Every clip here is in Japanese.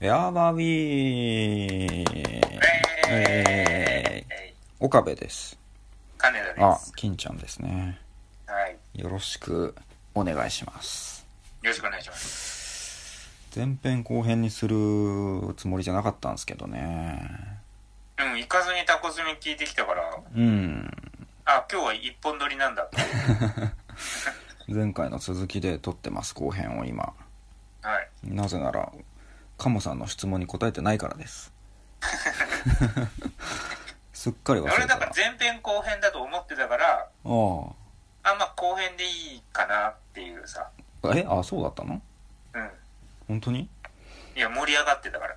ヤマミー岡部です。金田です。あ、金ちゃんですね。はい。よろしくお願いします。よろしくお願いします。前編後編にするつもりじゃなかったんですけどね。うん、行かずにタコ積み聞いてきたから。うん。あ、今日は一本撮りなんだって。前回の続きで撮ってます後編を今。はい。なぜなら鴨さんの質問に答えてないからです。すっかり忘れた。俺なんか前編後編だと思ってたから。ああ。あ、まあ後編でいいかなっていうさ。え、あ、そうだったの？うん。本当に？いや盛り上がってたから。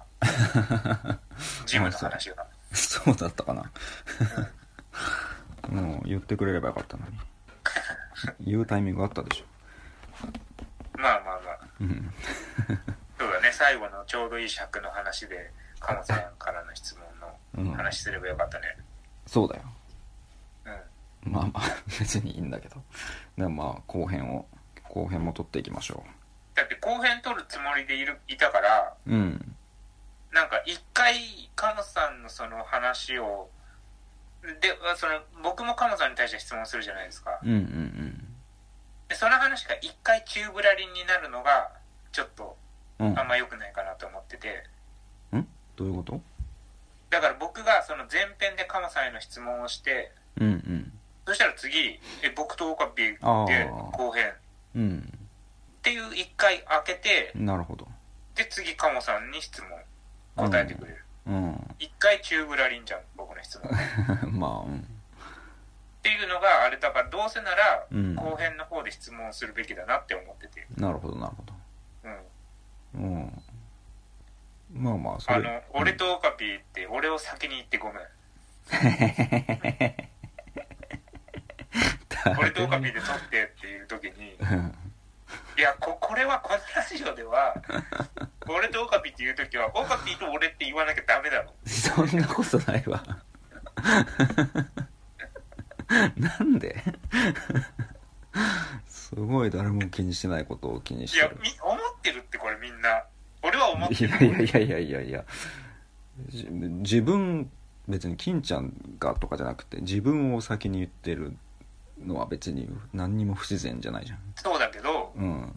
ジムの話が。そうだったかな。もう言ってくれればよかったのに。言うタイミングあったでしょ。まあまあまあ。うん。そうだね、最後のちょうどいい尺の話でカモさんからの質問の話すればよかったね、うん、そうだよ、うん、まあまあ別にいいんだけど、でもまあ後編も撮っていきましょう。だって後編撮るつもりでいたから、うん、なんか一回カモさんのその話をで、その僕もカモさんに対して質問するじゃないですか、うんうんうん、でその話が一回宙ぶらりんになるのがちょっとあんま良くないかなと思ってて、うん、どういうこと？だから僕がその前編でカモさんへの質問をして、うんうん、そしたら次僕とオカピで後編、うん、っていう1回開けて、なるほど、で次カモさんに質問答えてくれる、うんうん、1回宙ぶらりんじゃん僕の質問まあ、うん、っていうのがあれだから、どうせなら後編の方で質問するべきだなって思ってて、うん、なるほどなるほど、うんうん、まあまあそれ、うん、俺とオカピーって俺を先に言ってごめん俺とオカピーで撮ってっていう時にいや、これはこのラジオでは俺とオカピーって言う時はオカピーと俺って言わなきゃダメだろそんなことないわなんですごい誰も気にしてないことを気にしてる。いや、思ってるって、これみんな。俺は思ってる。いや。自分、別に金ちゃんがとかじゃなくて、自分を先に言ってるのは別に何にも不自然じゃないじゃん。そうだけど。うん。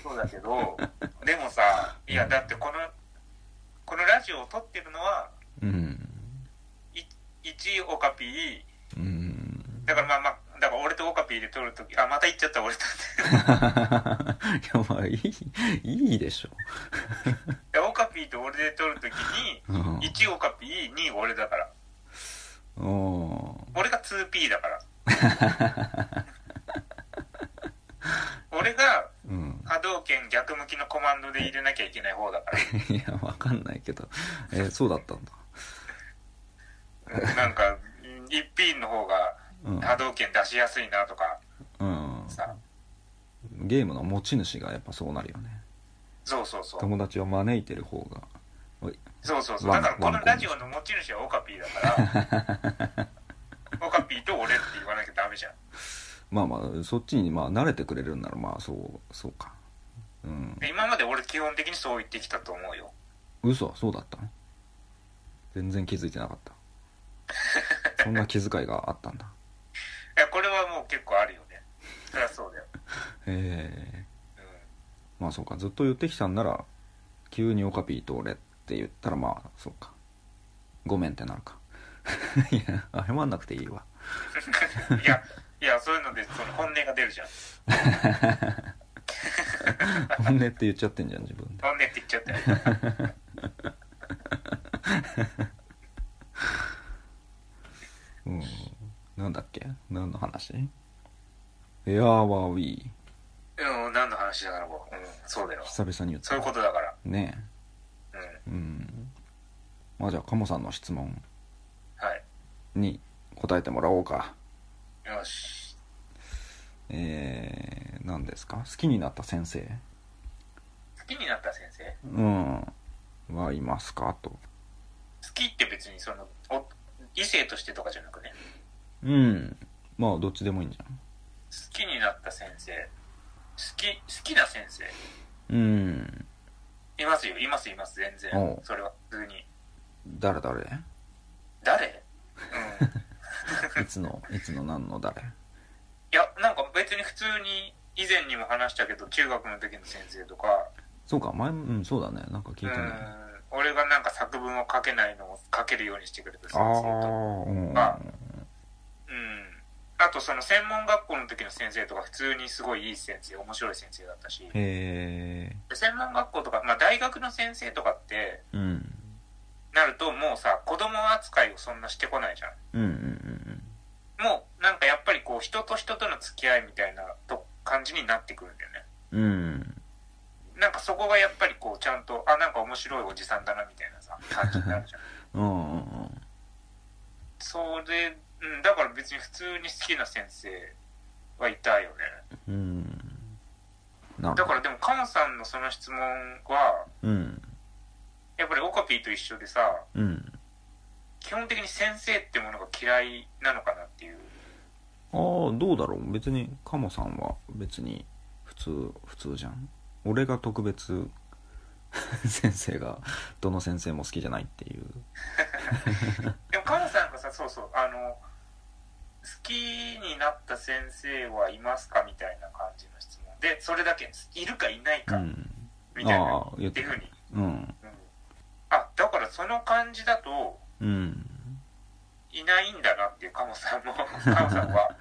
そうだけど、でもさ、いやだってこのラジオを撮ってるのは、うん。一オカピー。うん。だからまあ。だから俺とオカピーで撮るとき、あ、また行っちゃった俺といやまあいいでしょオカピーと俺で撮るときに、うん、1オカピー、2俺だから、お俺が 2P だから俺が波動拳逆向きのコマンドで入れなきゃいけない方だからいやわかんないけど、そうだったんだなんか 1P の方が波動拳出しやすいなとか、うん、さ、ゲームの持ち主がやっぱそうなるよね。そうそうそう。友達を招いてる方が。そうそうそう。だからこのラジオの持ち主はオカピーだから。オカピーと俺って言わなきゃダメじゃん。まあまあそっちにまあ慣れてくれるんならまあそうか。うん。今まで俺基本的にそう言ってきたと思うよ。嘘、そうだったの？全然気づいてなかった。そんな気遣いがあったんだ。いやこれはもう結構あるよね。そりゃそうだよ。うん、まあそうか、ずっと言ってきたんなら急にオカピーと俺って言ったらまあそうか、ごめんってなるかいや謝んなくていいわいやそういうのでその本音が出るじゃん本音って言っちゃってんじゃん自分で。本音って言っちゃってるうん、なんだっけ、何の話？エアーワーウィー。うん、何の話だからもう、うん、そうだよ。久々に言った。そういうことだから。ねえ。うん。うん、まあじゃあカモさんの質問に答えてもらおうか。はい、よし。何ですか？好きになった先生。好きになった先生？うん。はいますかと。好きって別にその異性としてとかじゃなくね。うん。まあどっちでもいいんじゃん。好きになった先生。好きな先生。うん。いますよ、いますいます、全然。それは普通に。誰うんいつの何の誰。いや、なんか別に普通に以前にも話したけど、中学の時の先生とか。そうか、前も、うん、そうだね、なんか聞いたね。俺がなんか作文を書けないのを書けるようにしてくれた先生とか、あとその専門学校の時の先生とか普通にすごいいい先生、面白い先生だったし、で専門学校とか、まあ、大学の先生とかって、うん、なるともうさ、子供扱いをそんなしてこないじゃん、もうなんかやっぱりこう人と人との付き合いみたいな感じになってくるんだよね、なんかそこがやっぱりこうちゃんと、あ、なんか面白いおじさんだなみたいなさ感じになるじゃんそれ、うん、だから別に普通に好きな先生はいたよね。だからでもカモさんのその質問は、やっぱりオカピーと一緒でさ、基本的に先生ってものが嫌いなのかなっていう。ああ、どうだろう、別にカモさんは別に普通じゃん。俺が特別先生がどの先生も好きじゃないっていうでもカモさんがさ、そうそう、好きになった先生はいますかみたいな感じの質問で、それだけいるかいないか、みたいなっていうふうに、あ、だからその感じだと、いないんだなっていう、カモさんは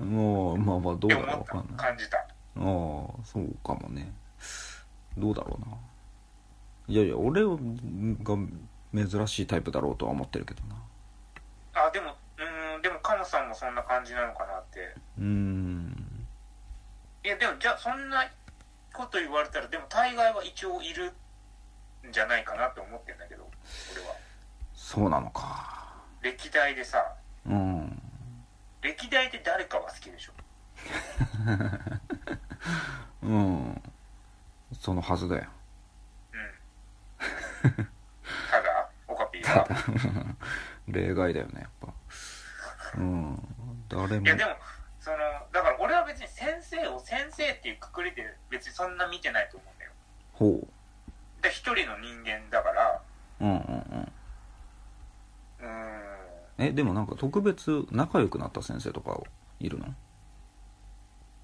もうどうだろう分かんない感じた。ああ、そうかもね。どうだろうな。いやいや、俺が珍しいタイプだろうとは思ってるけどな。あ、でも、でもカモさんもそんな感じなのかなって。いや、でもじゃあそんなこと言われたら、でも大概は一応いるんじゃないかなって思ってるんだけど、俺は。そうなのか。歴代でさ。歴代で誰かは好きでしょ。そのはずだよ。ただオカピーが例外だよね、やっぱ。誰も。いやでもその、だから俺は別に先生を先生っていうくくりで別にそんな見てないと思うんだよ。ほう。で、一人の人間だから。でもなんか特別仲良くなった先生とかいるの？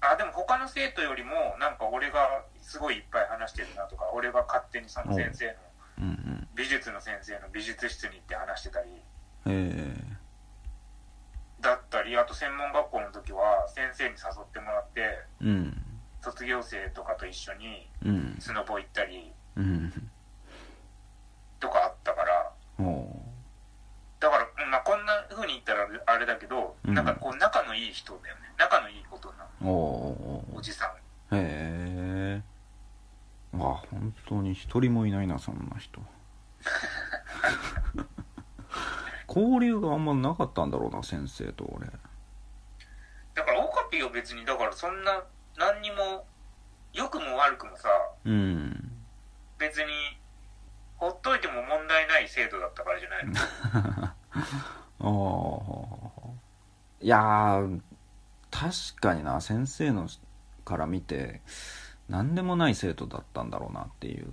あ、でも他の生徒よりもなんか俺がすごいいっぱい話してるなとか、俺が勝手にその先生の、美術の先生の美術室に行って話してたり、だったり、あと専門学校の時は先生に誘ってもらって、卒業生とかと一緒にスノボ行ったりとかあったから、だから、まあ、こんな風に言ったらあれだけど、なんかこう仲のいい人だよね、仲のいいことなおじさん。へえ。あ、本当に一人もいないな、そんな人交流があんまなかったんだろうな、先生と俺。だからオカピは別に、だからそんな何にも良くも悪くもさ、別にほっといても問題ない生徒だったからじゃないのいやー、確かにな、先生のから見て何でもない生徒だったんだろうなっていう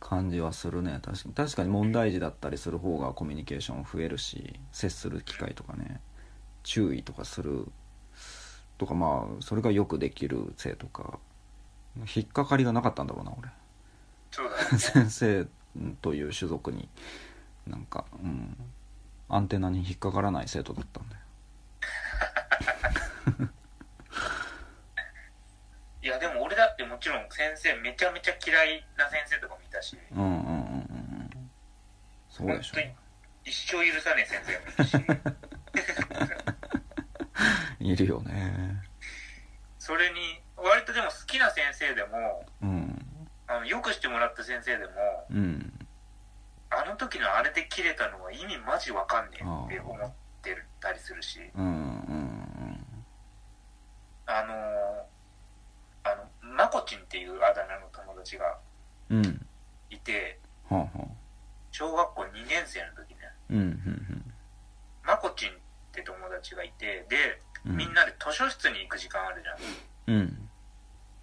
感じはするね。確かに問題児だったりする方がコミュニケーション増えるし、接する機会とかね、注意とかするとか、まあそれがよくできる生徒か。引っかかりがなかったんだろうな、俺。そうだね先生という種族になんか、アンテナに引っかからない生徒だったんだよいやでも俺だってもちろん先生めちゃめちゃ嫌いな先生とかもいたし、そうでしょ、一生許さねえ先生もいたしいるよね。それに割とでも好きな先生でも、よくしてもらった先生でも、あの時のあれで切れたのは意味マジわかんねえって思ってたりするし、まこちんっていうあだ名の友達がいて、小学校2年生の時ね、まこちんって友達がいて、でみんなで図書室に行く時間あるじゃん、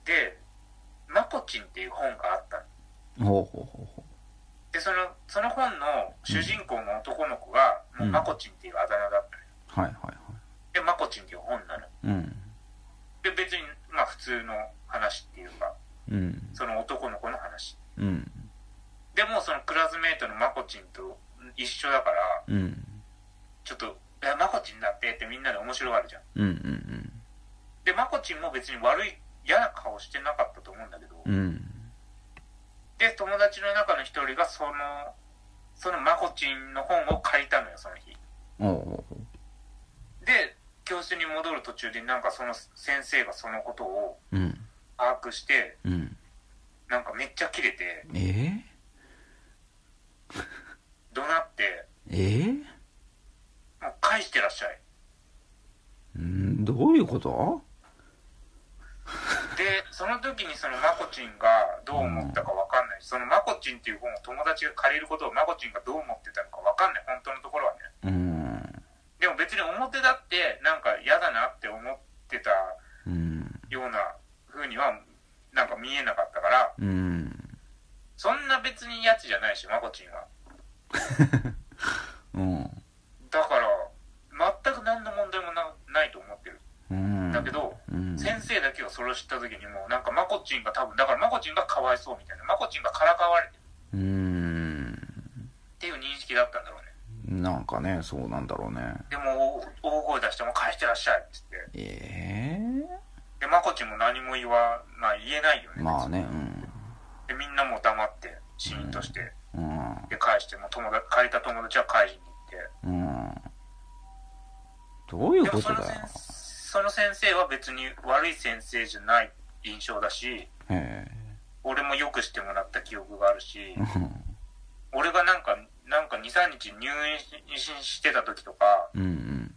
でマコチンっていう本があったの。ほうほうほうほう。でその本の主人公の男の子が、うん、もうマコチンっていうあだ名だったのよ、うん、はいはいはい。でマコチンっていう本なの、うん、で別にまあ普通の話っていうか、うん、その男の子の話、うん、でもそのクラスメートのマコチンと一緒だから、うん、ちょっといやマコチンだってってみんなで面白がるじゃん、うんうんうん、でマコチンも別に悪い嫌な顔してなかったと思うんだけど、うん、で友達の中の一人がそのマコチンの本を借りたのよその日。おう。で教室に戻る途中でなんかその先生がそのことを把握して、うん、なんかめっちゃキレて、怒鳴って、もう返してらっしゃい。どういうこと？でその時にそのマコチンがどう思ったか分かんないし、そのマコチンっていう本を友達が借りることをマコチンがどう思ってたのか分かんない、本当のところはね、うん、でも別に表だってなんか嫌だなって思ってたような風にはなんか見えなかったから、うん、そんな別にやつじゃないしマコチンは、うん、だから全く何の問題も ないと思ってる、うん、だけど、うん、先生だけをそれを知った時にもうなんかマコチンが多分だからマコチンがかわいそうみたいな、マコチンがからかわれてるっていう認識だったんだろうね。なんかねそうなんだろうね。でも大声出しても返してらっしゃいっつって、でマコチンも何もまあ、言えないよね。まあね、うん、でみんなもう黙ってシーンとして、うん、で返しても借りた友達は返しに行って、うん、どういうことだよ。その先生は別に悪い先生じゃない印象だし、俺もよくしてもらった記憶があるし俺がなんか 2,3 日入院してた時とか、うんうん、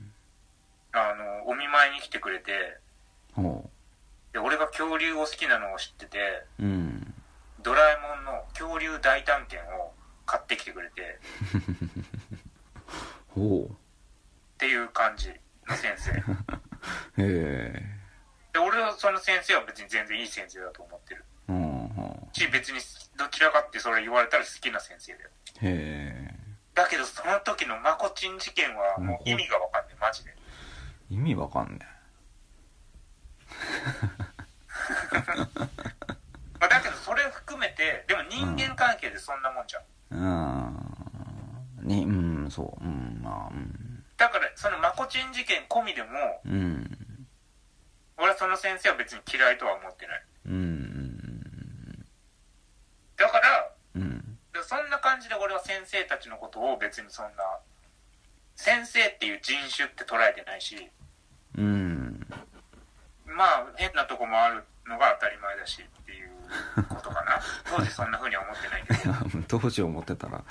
お見舞いに来てくれて、で俺が恐竜を好きなのを知ってて、うん、ドラえもんの恐竜大探検を買ってきてくれてほうっていう感じの先生で俺はその先生は別に全然いい先生だと思ってる、うんうん、別にどちらかってそれ言われたら好きな先生だよ。だけどその時のマコチン事件はもう意味が分かんない、マジで意味分かんないまあだけどそれ含めてでも人間関係でそんなもんじゃん、うん、ね、うん、そう、うん、まあ、うんだからそのマコチン事件込みでも、うん、俺はその先生は別に嫌いとは思ってない、うん、だから、うん、そんな感じで俺は先生たちのことを別にそんな先生っていう人種って捉えてないし、うん、まあ変なとこもあるのが当たり前だしっていうことかな当時そんな風には思ってないけど当時思ってたら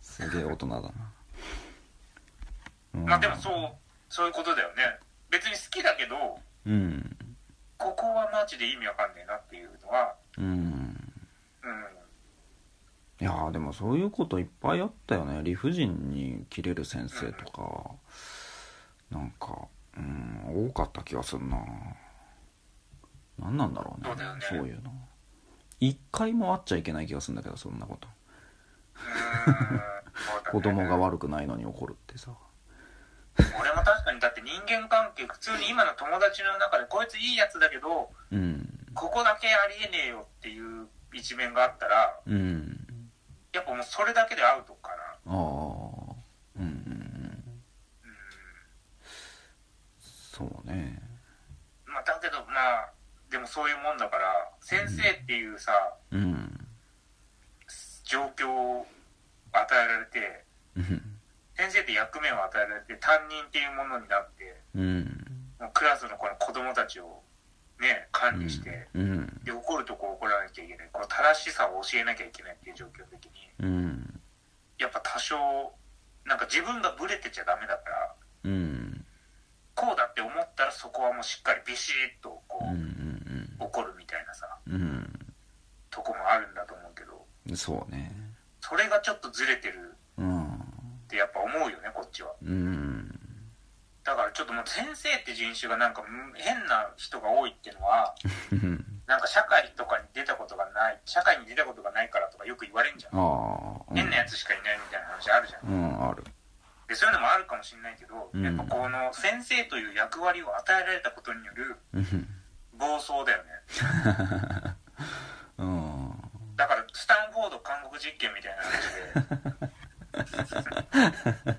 すげえ大人だなまあでもそういうことだよね。別に好きだけど、うん、ここはマジで意味わかんねえなっていうのは、うん、うん、いやでもそういうこといっぱいあったよね。理不尽にキレる先生とか、うん、なんか、うん、多かった気がするな。何なんだろうね。そうだよね。そういうの一回もあっちゃいけない気がするんだけどそんなこと。子供が悪くないのに怒るってさ。俺も確かにだって人間関係普通に今の友達の中でこいついいやつだけど、うん、ここだけありえねえよっていう一面があったら、うん、やっぱもうそれだけでアウトかな。ああ、うんうんうん。そうね。まあだけどまあでもそういうもんだから先生っていうさ、うん、状況を与えられて。先生って役目を与えられて担任っていうものになって、うん、もうクラスのこの子供たちを、ね、管理して、うん、で怒るとこ怒らなきゃいけないこの正しさを教えなきゃいけないっていう状況の時に、うん、やっぱ多少なんか自分がブレてちゃダメだから、うん、こうだって思ったらそこはもうしっかりビシッとこう、うんうんうん、怒るみたいなさ、うん、とこもあるんだと思うけどそうねそれがちょっとずれてる、うんやっぱ思うよねこっちは、うん、だからちょっともう先生って人種がなんか変な人が多いっていうのはなんか社会に出たことがないからとかよく言われるんじゃん。変なやつしかいないみたいな話あるじゃん。うん、ある。でそういうのもあるかもしれないけど、やっぱこの先生という役割を与えられたことによる暴走だよね。うん。だからスタンフォード監獄実験みたいな話で。あ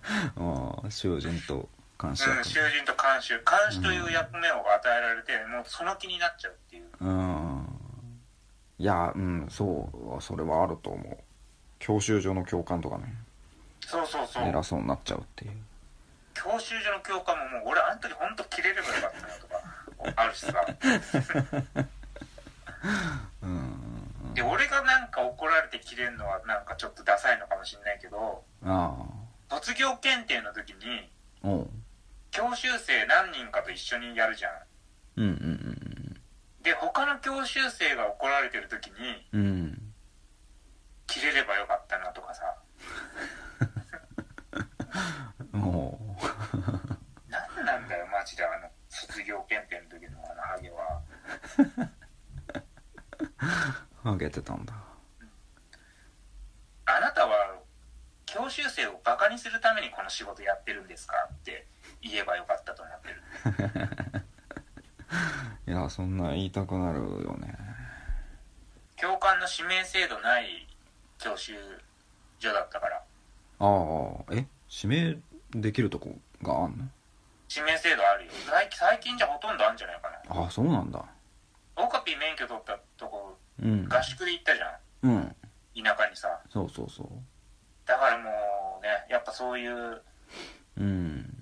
あ、囚人と。囚人と看守という役目を与えられて、もうその気になっちゃうっていう。うん。いや、うん、そう、それはあると思う。教習所の教官とかね。そうそうそう。偉そうになっちゃうっていう。教習所の教官ももう俺あの時本当キレればよかったなとかあるしさ。うん。で、俺がなんか怒られてキレるのはなんかちょっとダサいのかもしれないけど。ああ。卒業検定の時に。お教習生何人かと一緒にやるじゃん。うんうんうん。で他の教習生が怒られてる時に、うん、切れればよかったなとかさ。もう何なんだよマジであの卒業検定の時のあのハゲは。ハゲてたんだ。あなたは。教習生をバカにするためにこの仕事やってるんですかって言えばよかったと思ってる。いやそんな言いたくなるよね。教官の指名制度ない教習所だったから。ああ、指名できるとこがあんの？指名制度あるよ。最近じゃほとんどあんじゃないかな。ああ、そうなんだ。オカピ免許取ったとこ、うん、合宿で行ったじゃん、うん、田舎にさ。そうそうそう。だからもうね、やっぱそういう、うん、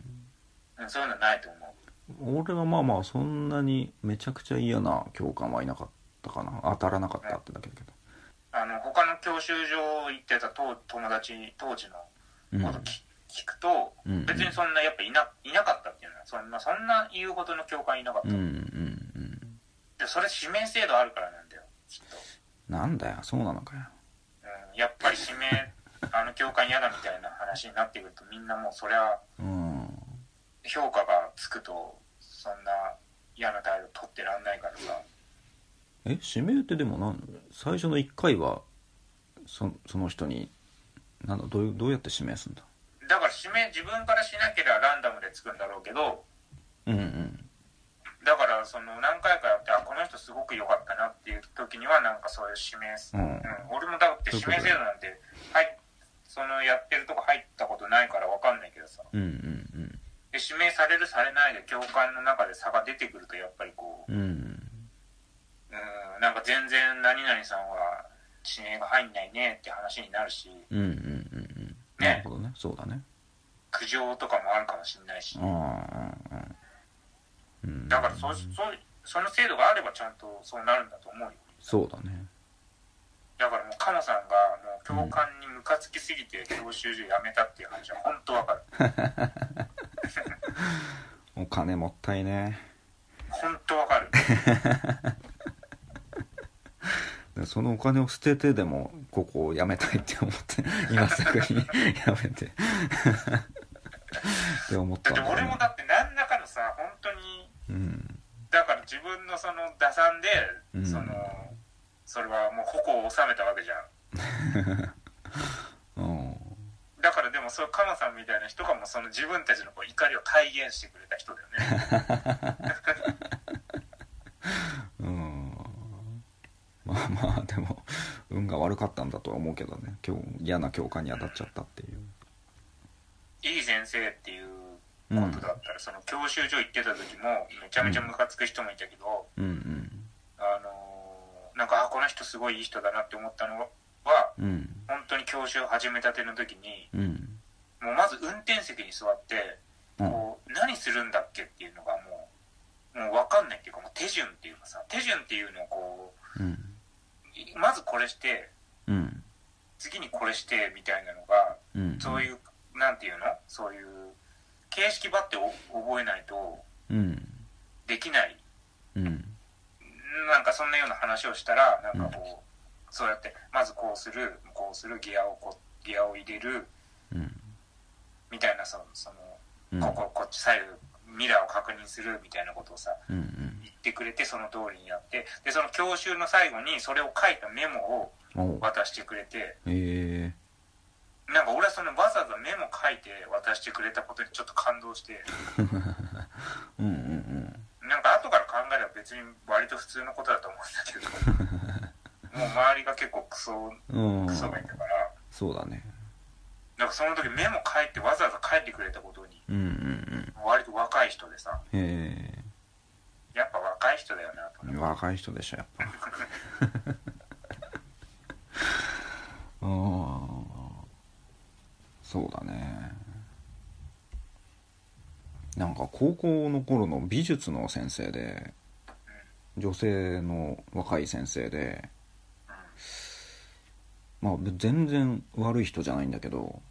そういうのないと思う。俺はまあまあそんなにめちゃくちゃ嫌な教官はいなかったかな。当たらなかったってだけだけど。他の教習所行ってた友達当時のこと聞くと、うん、別にそんなやっぱいなかったっていうのはそんな言うほどの教官いなかった。うんうんうん。でそれ指名制度あるからなんだよきっと。なんだよ、そうなのかよ。うん、やっぱり指名。あの教官嫌だみたいな話になってくるとみんなもうそりゃ評価がつくとそんな嫌な態度取ってらんないからさ。指名ってでも最初の1回はその人にどうやって指名するんだ。だから指名自分からしなければランダムでつくんだろうけど、うんうん、だからその何回かやってこの人すごく良かったなっていう時にはなんかそういう指名、うんうん、俺もだって指名制度なんてはいそのやってるとこ入ったことないから分かんないけどさ、うんうんうん、で指名されるされないで教官の中で差が出てくるとやっぱりこう、うん、なんか全然何々さんは指名が入んないねって話になるし、うんうんうんうん、なるほどね、そうだね。苦情とかもあるかもしれないし、うん、だからその制度があればちゃんとそうなるんだと思うよ。そうだね。だからもうカノさんがもう教官にムカつきすぎて教習所辞めたっていう話は本当わかる。お金もったいね。本当わかる。でそのお金を捨ててでもここを辞めたいって思って今すぐに辞めてって思った、ね。だって俺もだって何らかのさ本当に、うん、だから自分のその打算で、うん、それはもう矛を収めたわけじゃん。だからでもそうカマさんみたいな人がもうその自分たちのこう怒りを体現してくれた人だよね。まあまあでも運が悪かったんだとは思うけどね。嫌な教官に当たっちゃったっていう、いい先生っていうことだったら、うん、その教習所行ってた時もめちゃめちゃムカつく人もいたけど、うんうん、なんかこの人すごいいい人だなって思ったのは、うん、本当に教習を始めたての時に、うん、もうまず運転席に座ってこう、うん、何するんだっけっていうのがもう分かんないっていうかもう手順っていうかさ、手順っていうのをこう、うん、まずこれして、うん、次にこれしてみたいなのが、うん、そういうなんていうのそういう形式ばって覚えないとできない、うんうん、なんかそんなような話をしたらなんかこう、うん、そうやってまずこうするギアを入れる、うん、みたいなその、うん、こっち左右ミラーを確認するみたいなことをさ、うんうん、言っってくれて、その通りにやって、でその教習の最後にそれを書いたメモを渡してくれて、なんか俺はそのわざわざメモ書いて渡してくれたことにちょっと感動してうんうんうん、なんか後から考えれば別に割と普通のことだと思うんだけどもう周りが結構クソがいたから、そうだね、なんかその時メモ書いてわざわざ書いてくれたことに、うんうんうん、割と若い人でさ、やっぱ若い人だよなと思って。若い人でしょやっぱあそうだね。なんか高校の頃の美術の先生で、女性の若い先生で、まあ全然悪い人じゃないんだけど、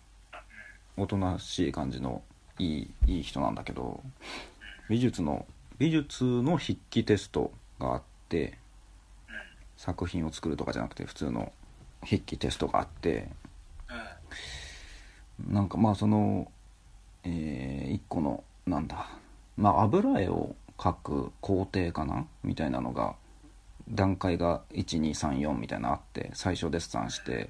おとなしい感じのいい人なんだけど、美術の筆記テストがあって、作品を作るとかじゃなくて普通の筆記テストがあって、なんかまあその一個のなんだ、まあ油絵を描く工程かなみたいなのが、段階が 1,2,3,4 みたいなのあって、最初デッサンして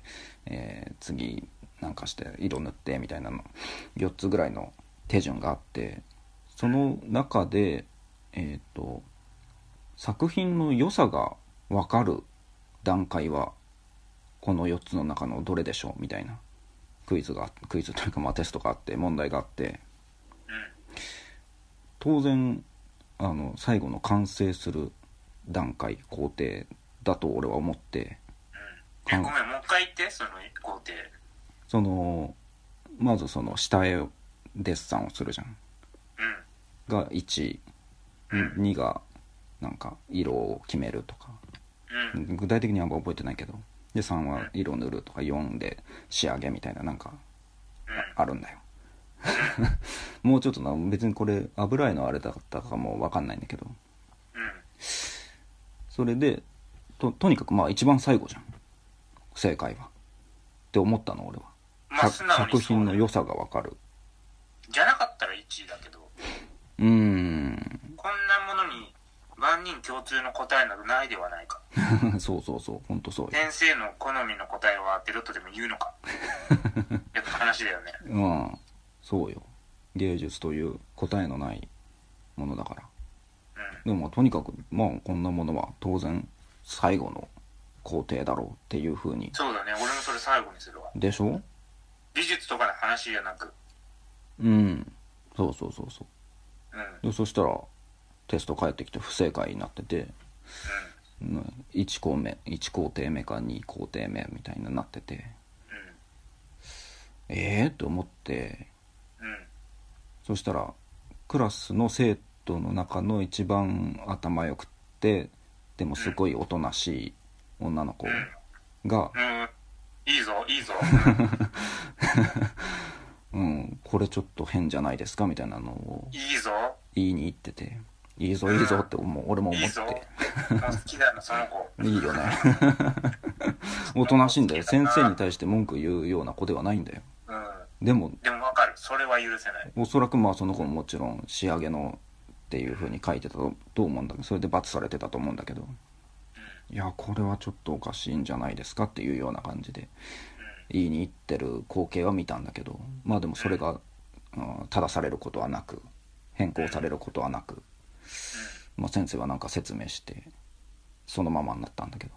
次なんかして色塗ってみたいなの4つぐらいの手順があって、その中で作品の良さが分かる段階はこの4つの中のどれでしょうみたいなクイズというか、まあテストがあって、問題があって、当然最後の完成する段階、工程だと俺は思って、うん、ごめん、もう一回言って、その工程。まずその下絵をデッサンをするじゃん、うん、が1、うん、2がなんか色を決めるとか、うん、具体的には覚えてないけど、で3は色塗るとか、4で仕上げみたいな、なんか、うん、あるんだよもうちょっとな、別にこれ油絵のあれだったかも分かんないんだけど、うん、それでとにかくまあ一番最後じゃん、正解はって思ったの俺は、まあ、作品の良さが分かるじゃなかったら1位だけど、こんなものに万人共通の答えなどないではないかそうそうそう、ほんとそう。先生の好みの答えを当てろとでも言うのかやっぱ話だよね。うん、そうよ、芸術という答えのないものだから、うん、でも、まあ、とにかく、まあ、こんなものは当然最後の工程だろうっていう風に。そうだね、俺もそれ最後にするわ。でしょ、美術とかの話じゃなく、うん、そうそうそうそう、うん、でそしたらテスト返ってきて不正解になってて、うん、1工程目か2工程目みたいになってて、うん、と思って、うん、そしたらクラスの生徒の中の一番頭よくってでもすごいおとなしい女の子が、いいぞいいぞ、これちょっと変じゃないですかみたいなのを言いに行ってて、いいぞいいぞってもう俺も思って、いいぞ好きだなその子いいよねおとなしいんだよ、先生に対して文句言うような子ではないんだよ、でも分かる、それは許せない。おそらくまあその子ももちろん仕上げのっていう風に書いてたと思うんだけど、それで罰されてたと思うんだけど、いやこれはちょっとおかしいんじゃないですかっていうような感じで言いに行ってる光景は見たんだけど、まあでもそれが正されることはなく、変更されることはなく、まあ、先生はなんか説明してそのままになったんだけど、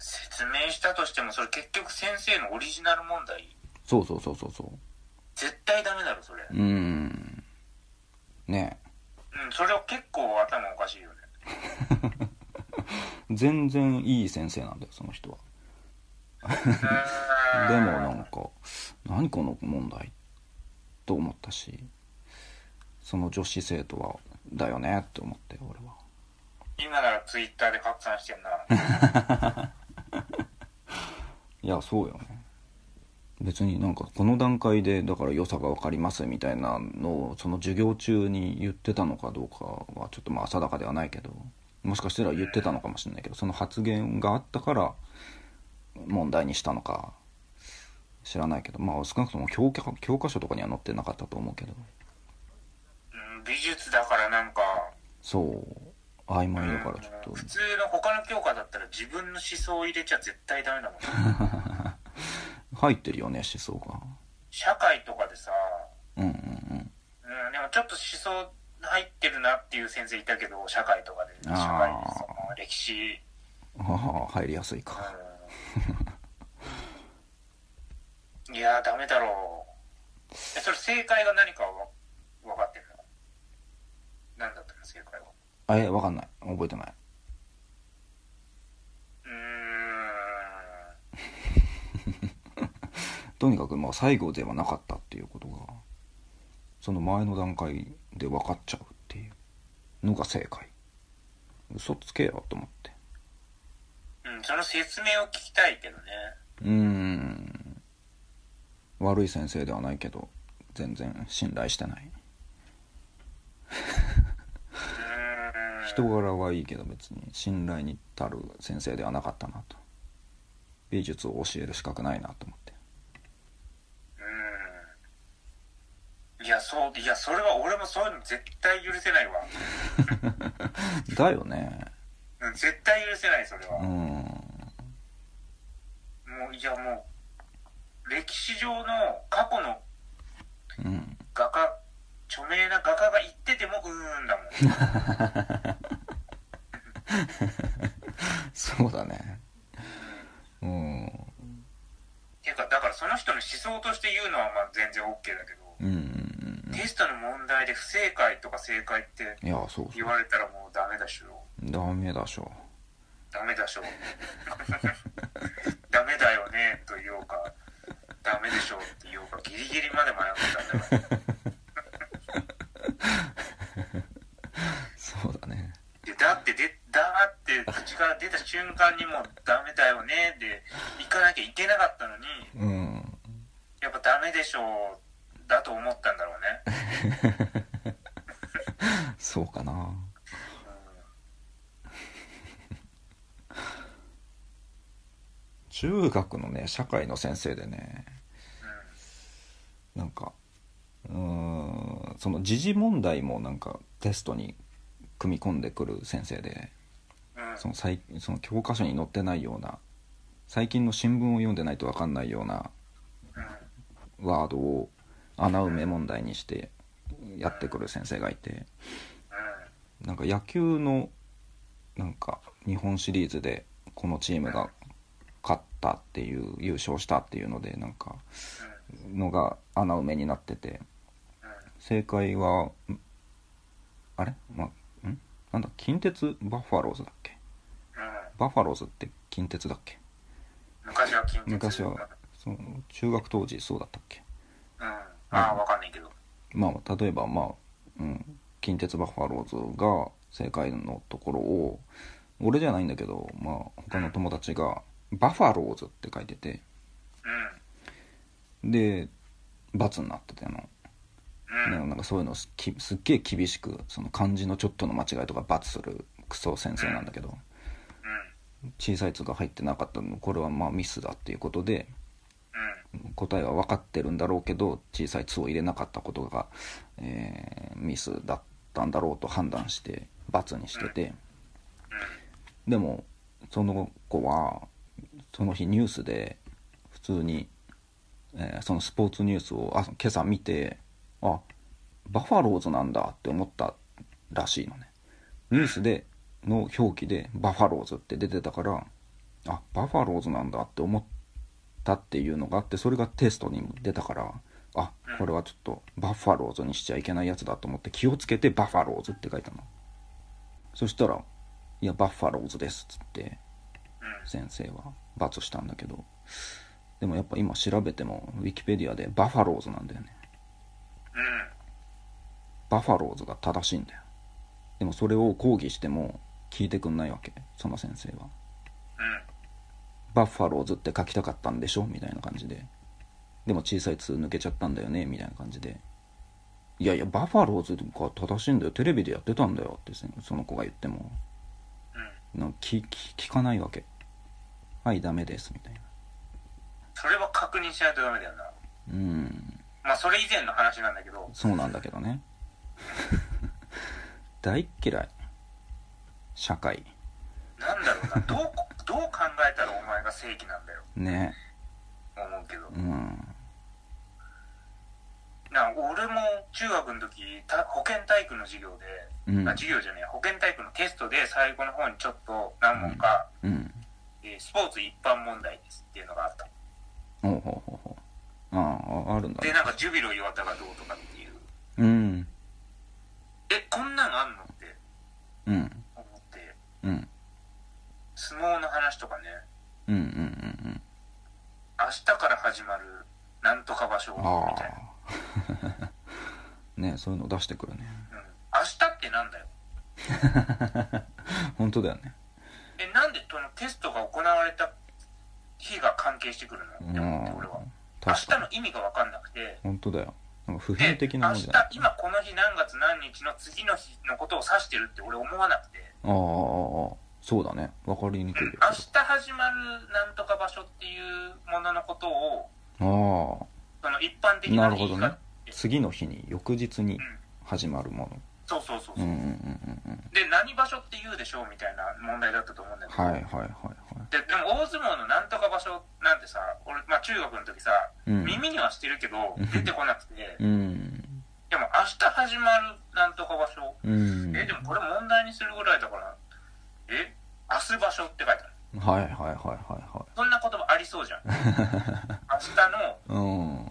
説明したとしてもそれ結局先生のオリジナル問題。そうそうそうそうそう、絶対ダメだろそれ。ねえ、それは結構頭おかしいよね全然いい先生なんだよその人はでもなんか何この問題と思ったし、その女子生徒はだよねって思って俺は。今ならツイッターで拡散してんな。いやそうよね。別になんかこの段階でだから良さが分かりますみたいなのをその授業中に言ってたのかどうかはちょっとまあ定かではないけど、もしかしたら言ってたのかもしれないけど、その発言があったから問題にしたのか知らないけど、まあ少なくとも教科書とかには載ってなかったと思うけど。美術だからなんかそう曖昧だからちょっと、うん、普通の他の教科だったら自分の思想を入れちゃ絶対ダメだもん、ね、入ってるよね思想が。社会とかでさ、うんうんうん、うん、でもちょっと思想入ってるなっていう先生いたけど、社会とかで、社会でその歴史、ああ入りやすいか、うん、いやーダメだろう。それ正解が何か分かってるの？何だったの正解は？分かんない、覚えてない。とにかくまあ最後ではなかったっていうことがその前の段階で分かっちゃうっていうのが正解。嘘つけよと思って、うん、その説明を聞きたいけどね。悪い先生ではないけど全然信頼してない。人柄はいいけど別に信頼に足る先生ではなかったなと。美術を教える資格ないなと思って。いやそれは俺もそういうの絶対許せないわ。だよね、うん、絶対許せないそれは。うん、もういやもう歴史上の過去の画家、うん、著名な画家が言っててもうーんだもん。そうだね。うん。ていうかだからその人の思想として言うのはまあ全然 OK だけど、うんうんうん、テストの問題で不正解とか正解って言われたらもうダメだしょ。ダメだしょ。ダメだよねと言おうかダメでしょって言おうかギリギリまで迷ってたんだから。そうだね。だって口から出た瞬間にもうダメだよねで行かなきゃいけなかったのに、うん、やっぱダメでしょだと思ったんだろうね。そうかな。中学のね社会の先生でね、うん、なんかその時事問題もなんかテストに組み込んでくる先生で、うん、その教科書に載ってないような最近の新聞を読んでないと分かんないようなワードを穴埋め問題にしてやってくる先生がいて、なんか野球のなんか日本シリーズでこのチームが勝ったっていう優勝したっていうのでなんかのが穴埋めになってて、正解はあれ、なんだ近鉄バッファローズだっけ、バッファローズって近鉄だっけ、昔は近鉄、昔はその中学当時そうだったっけ、うん、ああ分かんないけど、まあ例えばまあ、うん、近鉄バッファローズが正解のところを俺じゃないんだけど、まあ他の友達がバファローズって書いてて、うん、で罰になってての、うん、なんかそういうのすっげえ厳しくその漢字のちょっとの間違いとか罰するクソ先生なんだけど、うん、小さい「つ」が入ってなかったのこれはまあミスだっていうことで、うん、答えは分かってるんだろうけど小さい「つ」を入れなかったことが、ミスだったんだろうと判断して罰にしてて、でもその子はその日ニュースで普通に、そのスポーツニュースを今朝見て、あバファローズなんだって思ったらしいのね。ニュースでの表記でバファローズって出てたから、あバファローズなんだって思ったっていうのがあって、それがテストに出たから、あこれはちょっとバファローズにしちゃいけないやつだと思って気をつけてバファローズって書いたの。そしたらいやバッファローズですっつって先生は罰したんだけど、でもやっぱ今調べてもウィキペディアでバファローズなんだよね、うん、バファローズが正しいんだよ。でもそれを抗議しても聞いてくんないわけその先生は、うん、バッファローズって書きたかったんでしょみたいな感じで、でも小さい「つ」抜けちゃったんだよねみたいな感じで、いやいやバファローズが正しいんだよテレビでやってたんだよってその子が言ってもの聞かないわけ。はいダメですみたいな。それは確認しないとダメだよな。うん。まあそれ以前の話なんだけど。そうなんだけどね。大っ嫌い。社会なんだろうな、どう考えたらお前が正義なんだよね思うけど、うん、なんか俺も中学の時保健体育の授業で、うん、授業じゃねえ保健体育のテストで最後の方にちょっと何問か、うんうんスポーツ一般問題ですっていうのがあった。おうほうほうほう。ああ、あるんだ。で、なんかジュビロ磐田がどうとかっていう。うん。こんなんあんのって。うん。思って。うん。相撲の話とかね。うんうんうんうん。明日から始まるなんとか場所みたいな。ねえ、そういうの出してくるね。うん。明日ってなんだよ。本当だよね。なんでテストが行われた日が関係してくるのって思って俺は明日の意味が分かんなくて本当だよなんか普遍的なものじゃない明日今この日何月何日の次の日のことを指してるって俺思わなくてそうだね分かりにくい、うん、明日始まるなんとか場所っていうもののことをその一般的な日がなるほどね次の日に翌日に始まるもの、うんそうそうそうそう、うんうんうんうん、で何場所って言うでしょうみたいな問題だったと思うんだけど、はいはいはいはい、でも大相撲のなんとか場所なんてさ俺、まあ、中学の時さ、うん、耳にはしてるけど出てこなくて、うん、でも明日始まるなんとか場所、うん、でもこれ問題にするぐらいだから明日場所って書いてあるはいはいはいはいはいそんな言葉ありそうじゃん明日の、うん、明日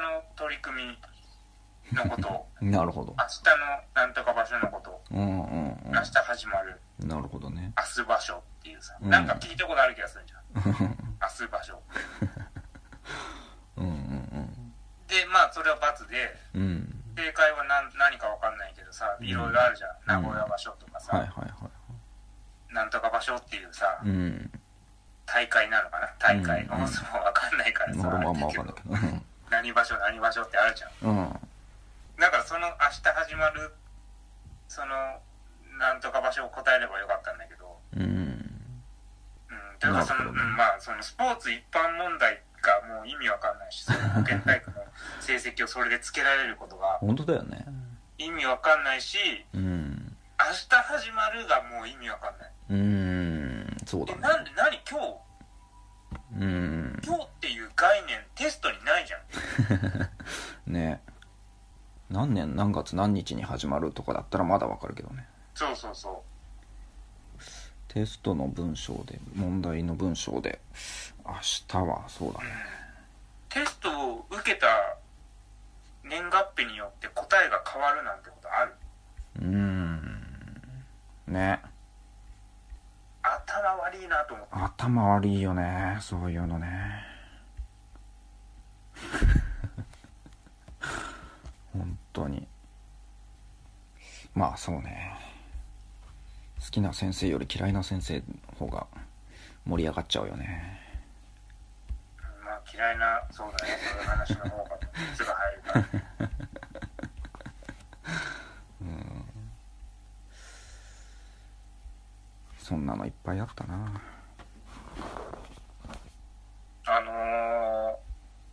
の取り組みのことなるほど明日のなんとか場所のこと、うんうんうん、明日始まるなるほどね明日場所っていうさ、うん、なんか聞いたことある気がするんじゃん明日場所うんうん、うん、でまあそれは×で、うん、正解は何か分かんないけどさいろいろあるじゃん、うん、名古屋場所とかさ、うんはいはいはい、なんとか場所っていうさ、うん、大会なのかな大会大相撲分かんないからさ、うん、あんま分かんないけど何場所ってあるじゃん、うんだからその明日始まるそのなんとか場所を答えればよかったんだけどというかその、うん、まあそのスポーツ一般問題がもう意味わかんないしその保健体育の成績をそれでつけられることが本当だよね意味わかんないし、うん、明日始まるがもう意味わかんないそうだねなんで何今日っていう概念テストにないじゃんね何年何月何日に始まるとかだったらまだわかるけどねそうそうそうテストの文章で問題の文章で明日はそうだね、うん、テストを受けた年月日によって答えが変わるなんてことあるね頭悪いなと思って頭悪いよねそういうのね本当にまあそうね好きな先生より嫌いな先生の方が盛り上がっちゃうよねまあ嫌いなそうだねそういう話の方が熱が入るからうんそんなのいっぱいあったな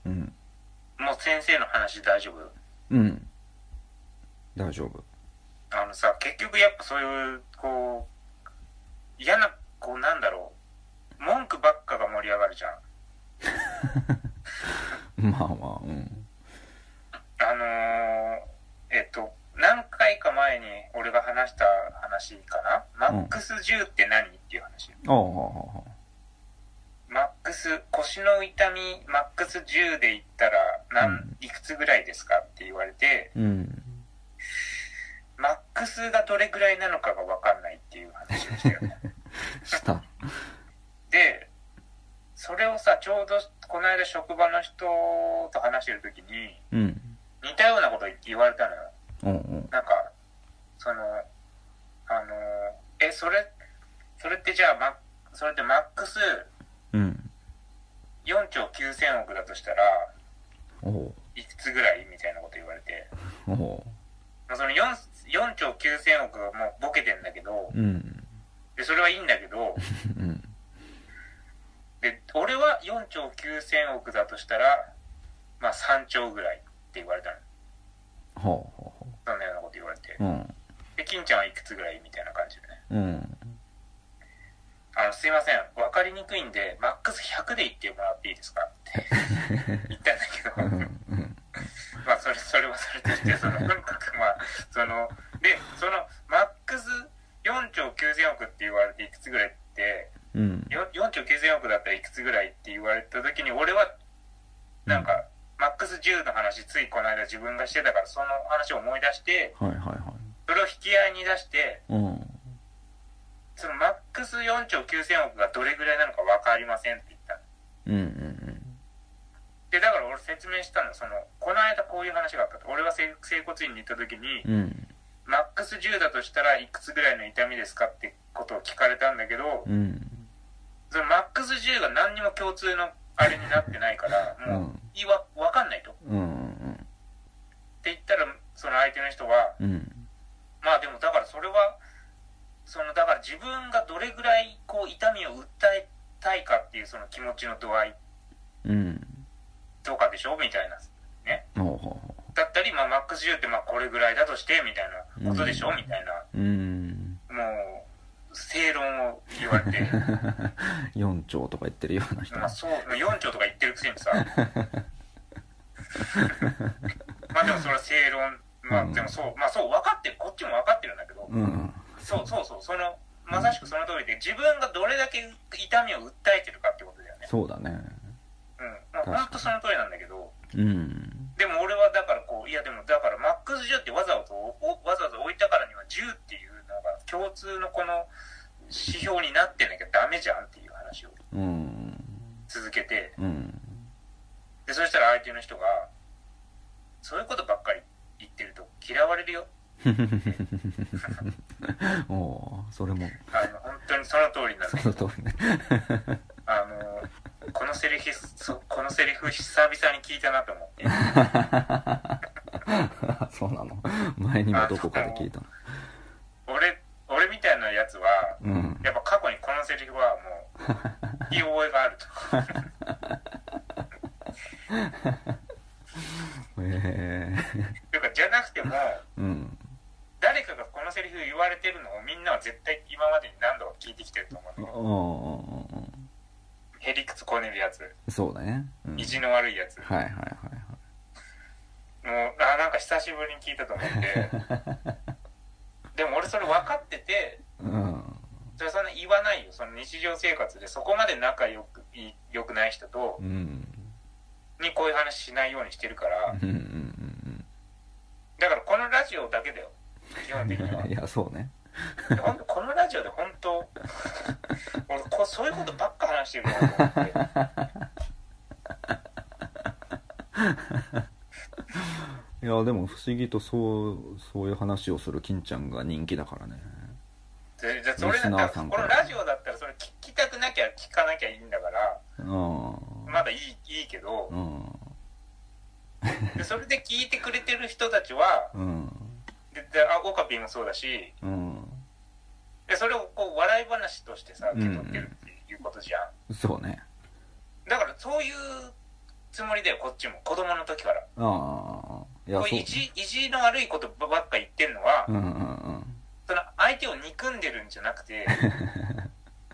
うんもう先生の話大丈夫うん大丈夫さ結局やっぱそういうこう嫌なこうなんだろう文句ばっかが盛り上がるじゃんまあまあうん何回か前に俺が話した話かな、うん、マックス10って何っていう話マックス腰の痛みマックス10で言ったらいくつぐらいですかって言われて、うん、マックスがどれぐらいなのかが分かんないっていう話をしたよねしたでそれをさちょうどこの間職場の人と話してる時に、うん、似たようなこと言われたのよ、うんうん、なんかそのそれってじゃあそれってマックスうん、4兆9000億だとしたらいくつぐらいみたいなこと言われてその 4兆9000億がもうボケてんだけど、うん、でそれはいいんだけど、うん、で俺は4兆9000億だとしたら、まあ、3兆ぐらいって言われたのそんなようなこと言われて、うん、で金ちゃんはいくつぐらいみたいな感じでねうん。すいません、分かりにくいんでマックス100で言ってもらっていいですかって言ったんだけどまあそれはそれとしてとにかくまあそのマックス4兆9000億って言われていくつぐらいって、うん、4兆9000億だったらいくつぐらいって言われた時に俺はなんか、うん、マックス10の話ついこの間自分がしてたからその話を思い出して、はいはいはい、それを引き合いに出して、うんそのマックス4兆9000億がどれぐらいなのか分かりませんって言ったの、うんうんうん、でだから俺説明したの、そのこの間こういう話があったと、俺は整骨院に行った時に、うん、マックス10だとしたらいくつぐらいの痛みですかってことを聞かれたんだけど、うん、そのマックス10が何にも共通のあれになってないからもう、うん、分かんないと、うんうんうん、って言ったらその相手の人は、うん、まあでもだからそれはそのだから自分がどれぐらいこう痛みを訴えたいかっていうその気持ちの度合いとかでしょ、うん、みたいなね、ほうほうほうだったり、まあ、マックス10ってまあこれぐらいだとしてみたいなことでしょ、うん、みたいな、うん、もう正論を言われて4兆とか言ってるような人、まあ、そう4兆とか言ってるくせにさまあでもそれは正論、まあでもそう、まあそう分かってる、こっちも分かってるんだけど、うんそうそのまさしくその通りで、自分がどれだけ痛みを訴えてるかってことだよね。そうだね、うん、まあ、本当その通りなんだけど、うん、でも俺はだからこう、いやでもだからマックス10ってわざわざ置いたからには10っていうのが共通のこの指標になってなきゃダメじゃんっていう話を続けて、うんうん、でそしたら相手の人がそういうことばっかり言ってると嫌われるよお、それも本当にその通りなんだけど、その通りねこのセリフ久々に聞いたなと思ってそうなの、前にもどこかで聞いたの。俺みたいなやつは、うん、やっぱ過去にこのセリフはもういい覚えがあるとというかじゃなくても、うん、誰かがこのセリフ言われてるのをみんなは絶対今までに何度も聞いてきてると思うんだけど、へりくつこねるやつ、そうだね、うん、意地の悪いやつ、はいはいはいはい、もうなんか久しぶりに聞いたと思ってでも俺それ分かってて、うん、そんな言わないよ。その日常生活でそこまで仲良くない人と、うん、にこういう話しないようにしてるから、うんうんうん、だからこのラジオだけだよ基本的には。いやそうねこのラジオで本当俺そういうことばっか話してるなと思っていやでも不思議とそういう話をする金ちゃんが人気だからね。じゃあそれだったらこのラジオだったらそれ聞きたくなきゃ聞かなきゃいいんだから、うん、まだいいけど、うん、でそれで聞いてくれてる人たちは、うんオカピーもそうだし、うん、でそれをこう笑い話としてさ受け取ってるっていうことじゃん、うん、そうね。だからそういうつもりだよこっちも、子供の時から。あいやこう意地の悪いことばっか言ってるのは、うんうんうん、その相手を憎んでるんじゃなくて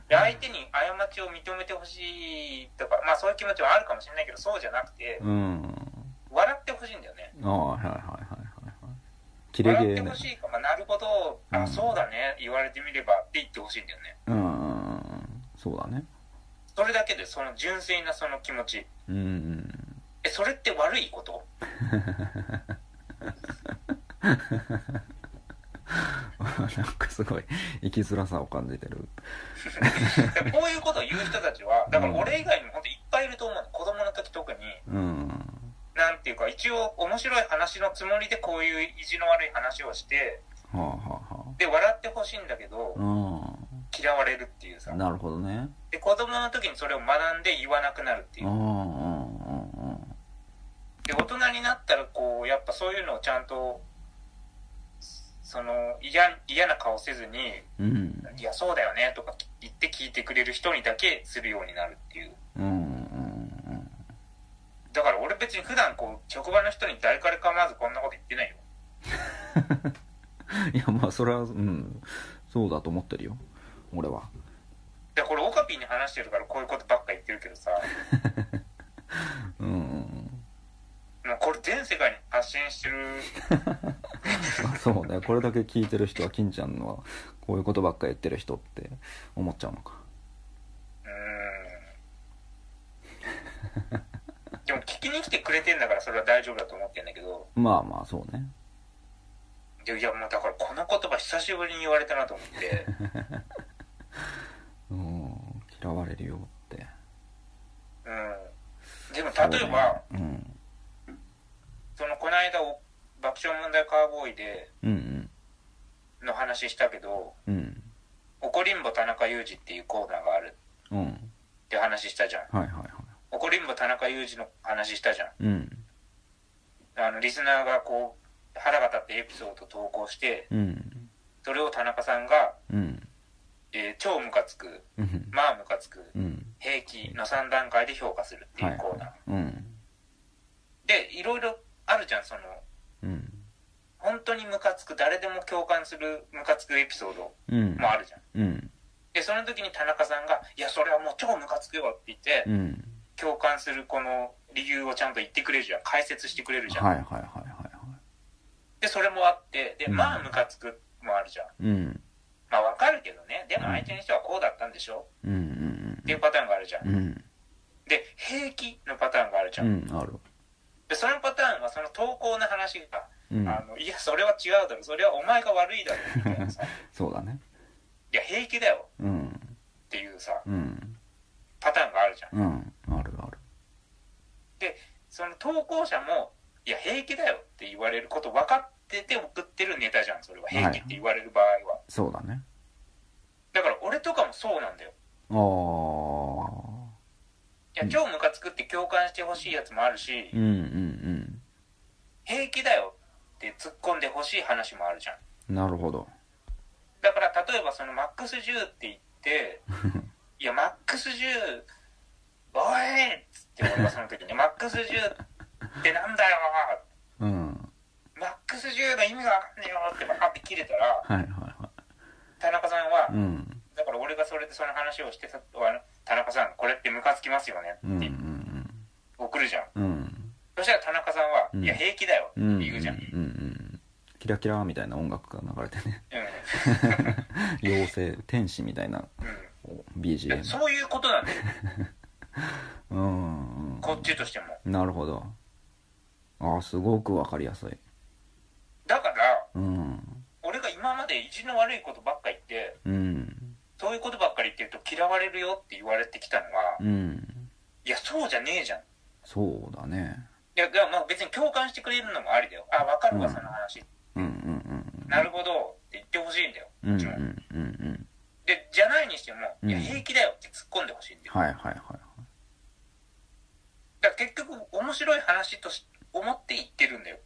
で相手に過ちを認めてほしいとか、まあそういう気持ちはあるかもしれないけど、そうじゃなくて、うん、笑ってほしいんだよね。あはいはいはい笑ってほしいか、まあ、なるほど、あ、うん、そうだね、言われてみればって言ってほしいんだよね。うん、そうだね。それだけで、その純粋なその気持ち。うん。それって悪いこと？なんかすごい生きづらさを感じてる。こういうことを言う人たちは、だから俺以外にも本当いっぱいいると思うの。子供の時特に。うん。なんていうか一応面白い話のつもりでこういう意地の悪い話をして、はあはあ、で笑ってほしいんだけど、うん、嫌われるっていうさ。なるほどね。で子供の時にそれを学んで言わなくなるっていう、で大人になったらこうやっぱそういうのをちゃんとその嫌な顔せずに、うん、いやそうだよねとか言って聞いてくれる人にだけするようになるっていう、うんだから俺別に普段こう職場の人に誰からかまずこんなこと言ってないよいやまあそれはうんそうだと思ってるよ俺は。いやこれオカピに話してるからこういうことばっか言ってるけどさうん、これ全世界に発信してるそうね、これだけ聞いてる人は金ちゃんのはこういうことばっか言ってる人って思っちゃうのか。でも聞きに来てくれてんだからそれは大丈夫だと思ってんだけど。まあまあそうね。いやもうだからこの言葉久しぶりに言われたなと思ってうん、嫌われるよって。うん、でも例えばそ、ね、うん、そのこの間爆笑問題カーボーイでの話したけど、うん、おこりんぼ田中裕二っていうコーナーがあるって話したじゃん、はいはいはい、おこりんぼ田中裕二の話したじゃん、うん、リスナーがこう腹が立ってエピソード投稿して、うん、それを田中さんが、うん、超ムカつく、うん、まあムカつく、うん、平気の3段階で評価するっていうコーナー、はいはい、うん、でいろいろあるじゃんその、うん、本当にムカつく誰でも共感するムカつくエピソードもあるじゃん、うん、でその時に田中さんがいやそれはもう超ムカつくよって言って、うん、共感するこの理由をちゃんと言ってくれるじゃん、解説してくれるじゃん、はいはいはいはい、でそれもあってでまあムカつくもあるじゃん、うん、まあわかるけどね、でも相手にしてはこうだったんでしょ、うんうんうん、っていうパターンがあるじゃん、うん、で平気のパターンがあるじゃん、うん、ある。でそのパターンはその投稿の話が、うん、いやそれは違うだろ、それはお前が悪いだろみたいなさそうだね、いや平気だよ、うん、っていうさ、うん、パターンがあるじゃん、うん、あるある。でその投稿者もいや平気だよって言われること分かってて送ってるネタじゃんそれは、平気って言われる場合は、はい、そうだね。だから俺とかもそうなんだよ。ああ、いや超ムカつくって共感してほしいやつもあるし、うんうんうん、平気だよって突っ込んでほしい話もあるじゃん。なるほど。だから例えばそのマックス10って言っていやマックス10おいっつって俺はその時にマックス10ってなんだよー、うん、マックス10の意味がわかんねえよってバーって切れたら、はいはいはい、田中さんは、うん、だから俺がそれでその話をしてさ、田中さんこれってムカつきますよねって、うんうんうん、送るじゃん、うん、そしたら田中さんは、うん、いや平気だよって言うじゃん、うんうんうん、キラキラみたいな音楽が流れてね、うん、妖精天使みたいな、うん、BGM そういうことなんだようん、こっちとしても。なるほど。ああすごくわかりやすい。だから、うん、俺が今まで意地の悪いことばっか言って、うん、そういうことばっかり言ってると嫌われるよって言われてきたのは、うん、いやそうじゃねえじゃん。そうだね。いやでもまあ別に共感してくれるのもありだよ。あわかるわ、うん、その話、うんうんうんうん。なるほどって言ってほしいんだよ。うんうんうんうん。でじゃないにしても、うん、いや平気だよって突っ込んでほしいんだよ。はいはいはいはい。だから結局面白い話として思って言ってるんだよ、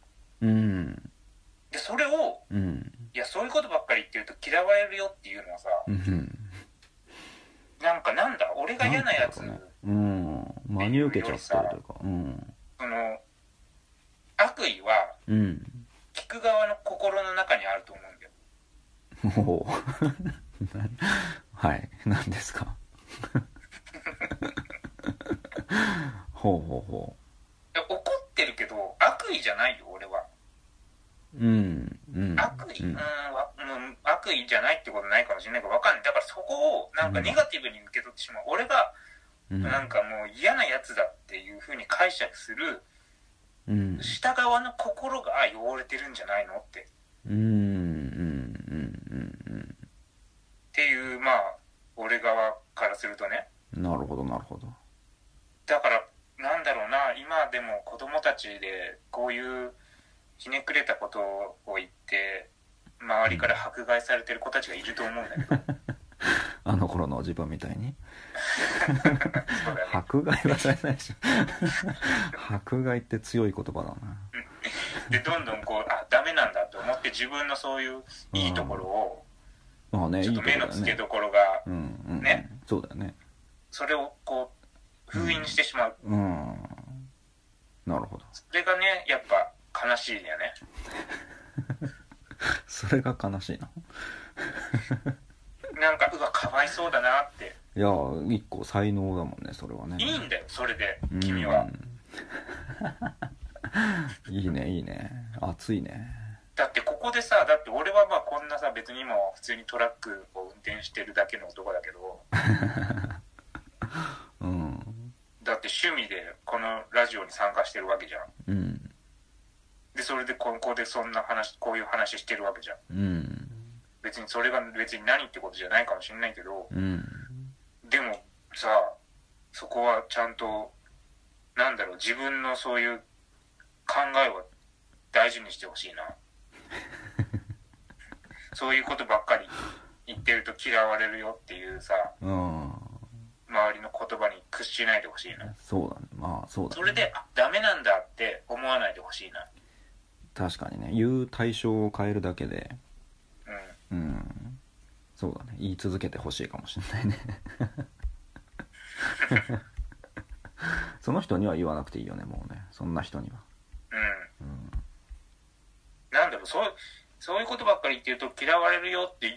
うん、でそれを、うん、いやそういうことばっかり言ってると嫌われるよっていうのはさ、うん、なんかなんだ俺が嫌なやつなんだろうね、うん、真に受けちゃってるというか、うん、その悪意は、うん、聞く側の心の中にあると思うんだよはい何ですかほうほうほう、怒ってるけど悪意じゃないよ俺は、うんうん、悪意じゃないってことないかもしれないけど分かんない。だからそこをなんかネガティブに受け取ってしまう、うん、俺がなんかもう嫌なやつだっていう風に解釈する、うん、下側の心が汚れてるんじゃないのって、うんうんうんうん、っていうまあ俺側からするとね。なるほどなるほど。だからなんだろうな、今でも子供たちでこういうひねくれたことを言って周りから迫害されてる子たちがいると思うんだけどあの頃の自分みたいにそうだ、ね、迫害はされないでしょ迫害って強い言葉だなでどんどんこうあダメなんだと思って自分のそういういいところを、うん、あね、ちょっと目の付けどころがいいところだよね、うんうん、ね、そうだよね、それをこう封印してしまう、うんうん、なるほど。それがねやっぱ悲しいんだよねそれが悲しいななんかうわかわいそうだなって。いや一個才能だもんねそれはね。いいんだよそれで君は。いいねいいね熱いね。だってここでさ、だって俺はまあこんなさ別にも普通にトラックを運転してるだけの男だけど、うん、だって趣味でこのラジオに参加してるわけじゃん、うん、でそれでここでそんな話こういう話してるわけじゃん、うん、別にそれが別に何ってことじゃないかもしれないけど、うん、でもさそこはちゃんとなんだろう自分のそういう考えを大事にしてほしいなそういうことばっかり言ってると嫌われるよっていうさ、うん、周りの言葉に屈しないでほしいな。そうだね、まあそうだね。それであダメなんだって思わないでほしいな。確かにね、言う対象を変えるだけで、うん、うん、そうだね、言い続けてほしいかもしれないねその人には言わなくていいよね、もうね、そんな人には。うん、うん、なんだろう、そういうことばっかり言ってると嫌われるよって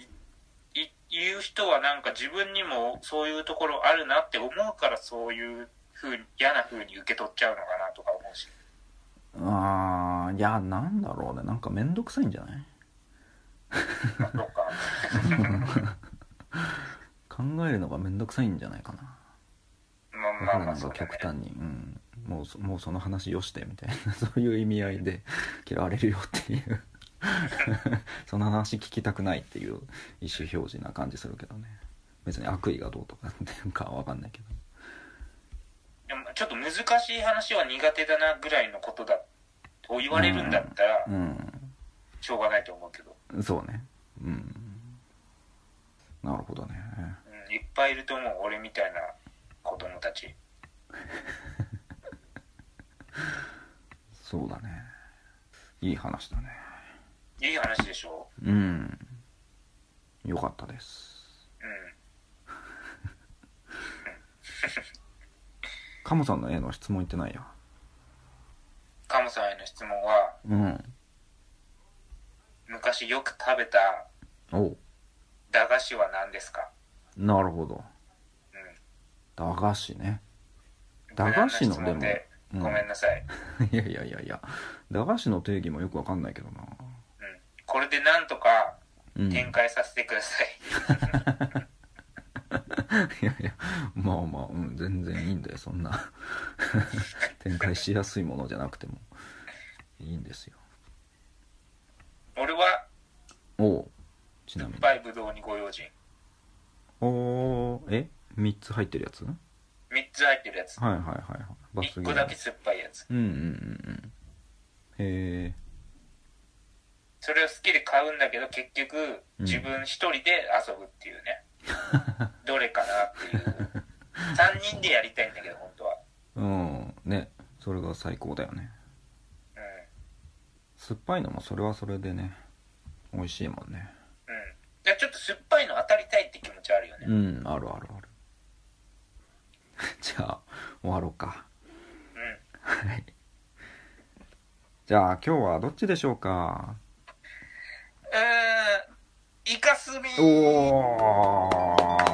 言う人はなんか自分にもそういうところあるなって思うからそういう風に嫌な風に受け取っちゃうのかなとか思うし。ああ、いやなんだろうね、なんかめんどくさいんじゃないあ、どうか考えるのがめんどくさいんじゃないかな。だからなんか極端に、うん、もうその話よしてみたいなそういう意味合いで嫌われるよっていうその話聞きたくないっていう意思表示な感じするけどね。別に悪意がどうとかっていうか分かんないけど、でもちょっと難しい話は苦手だなぐらいのことだと言われるんだったら、うんうん、しょうがないと思うけど。そうね、うん、なるほどね、うん、いっぱいいると思う俺みたいな子供たちそうだね、いい話だね。いい話でしょう。うん、よかったです。うん。カモさんの絵の質問言ってないや。カモさんへの質問は、うん、昔よく食べた駄菓子は何ですか？なるほど。うん、駄菓子ね。駄菓子のでも、うん、ごめんなさい。いやいやいやいや、駄菓子の定義もよくわかんないけどな。これでなんとか展開させてください、うん、いやいやまあまあ、うん、全然いいんだよそんな展開しやすいものじゃなくてもいいんですよ。俺はおう、ちなみに酸っぱいぶどうにご用心。おー、え3つ入ってるやつ？ 3 つ入ってるやつ、はいはいはいはい、1個だけ酸っぱいやつ、うんうんうん、へー。それを好きで買うんだけど結局自分一人で遊ぶっていうね、うん、どれかなっていう3人でやりたいんだけど本当は。うんね、それが最高だよね、うん、酸っぱいのもそれはそれでね美味しいもんね。うん、じゃあちょっと酸っぱいの当たりたいって気持ちあるよね。うん、あるあるあるじゃあ終わろうか。うんはいじゃあ今日はどっちでしょうか。イカスミ。おー。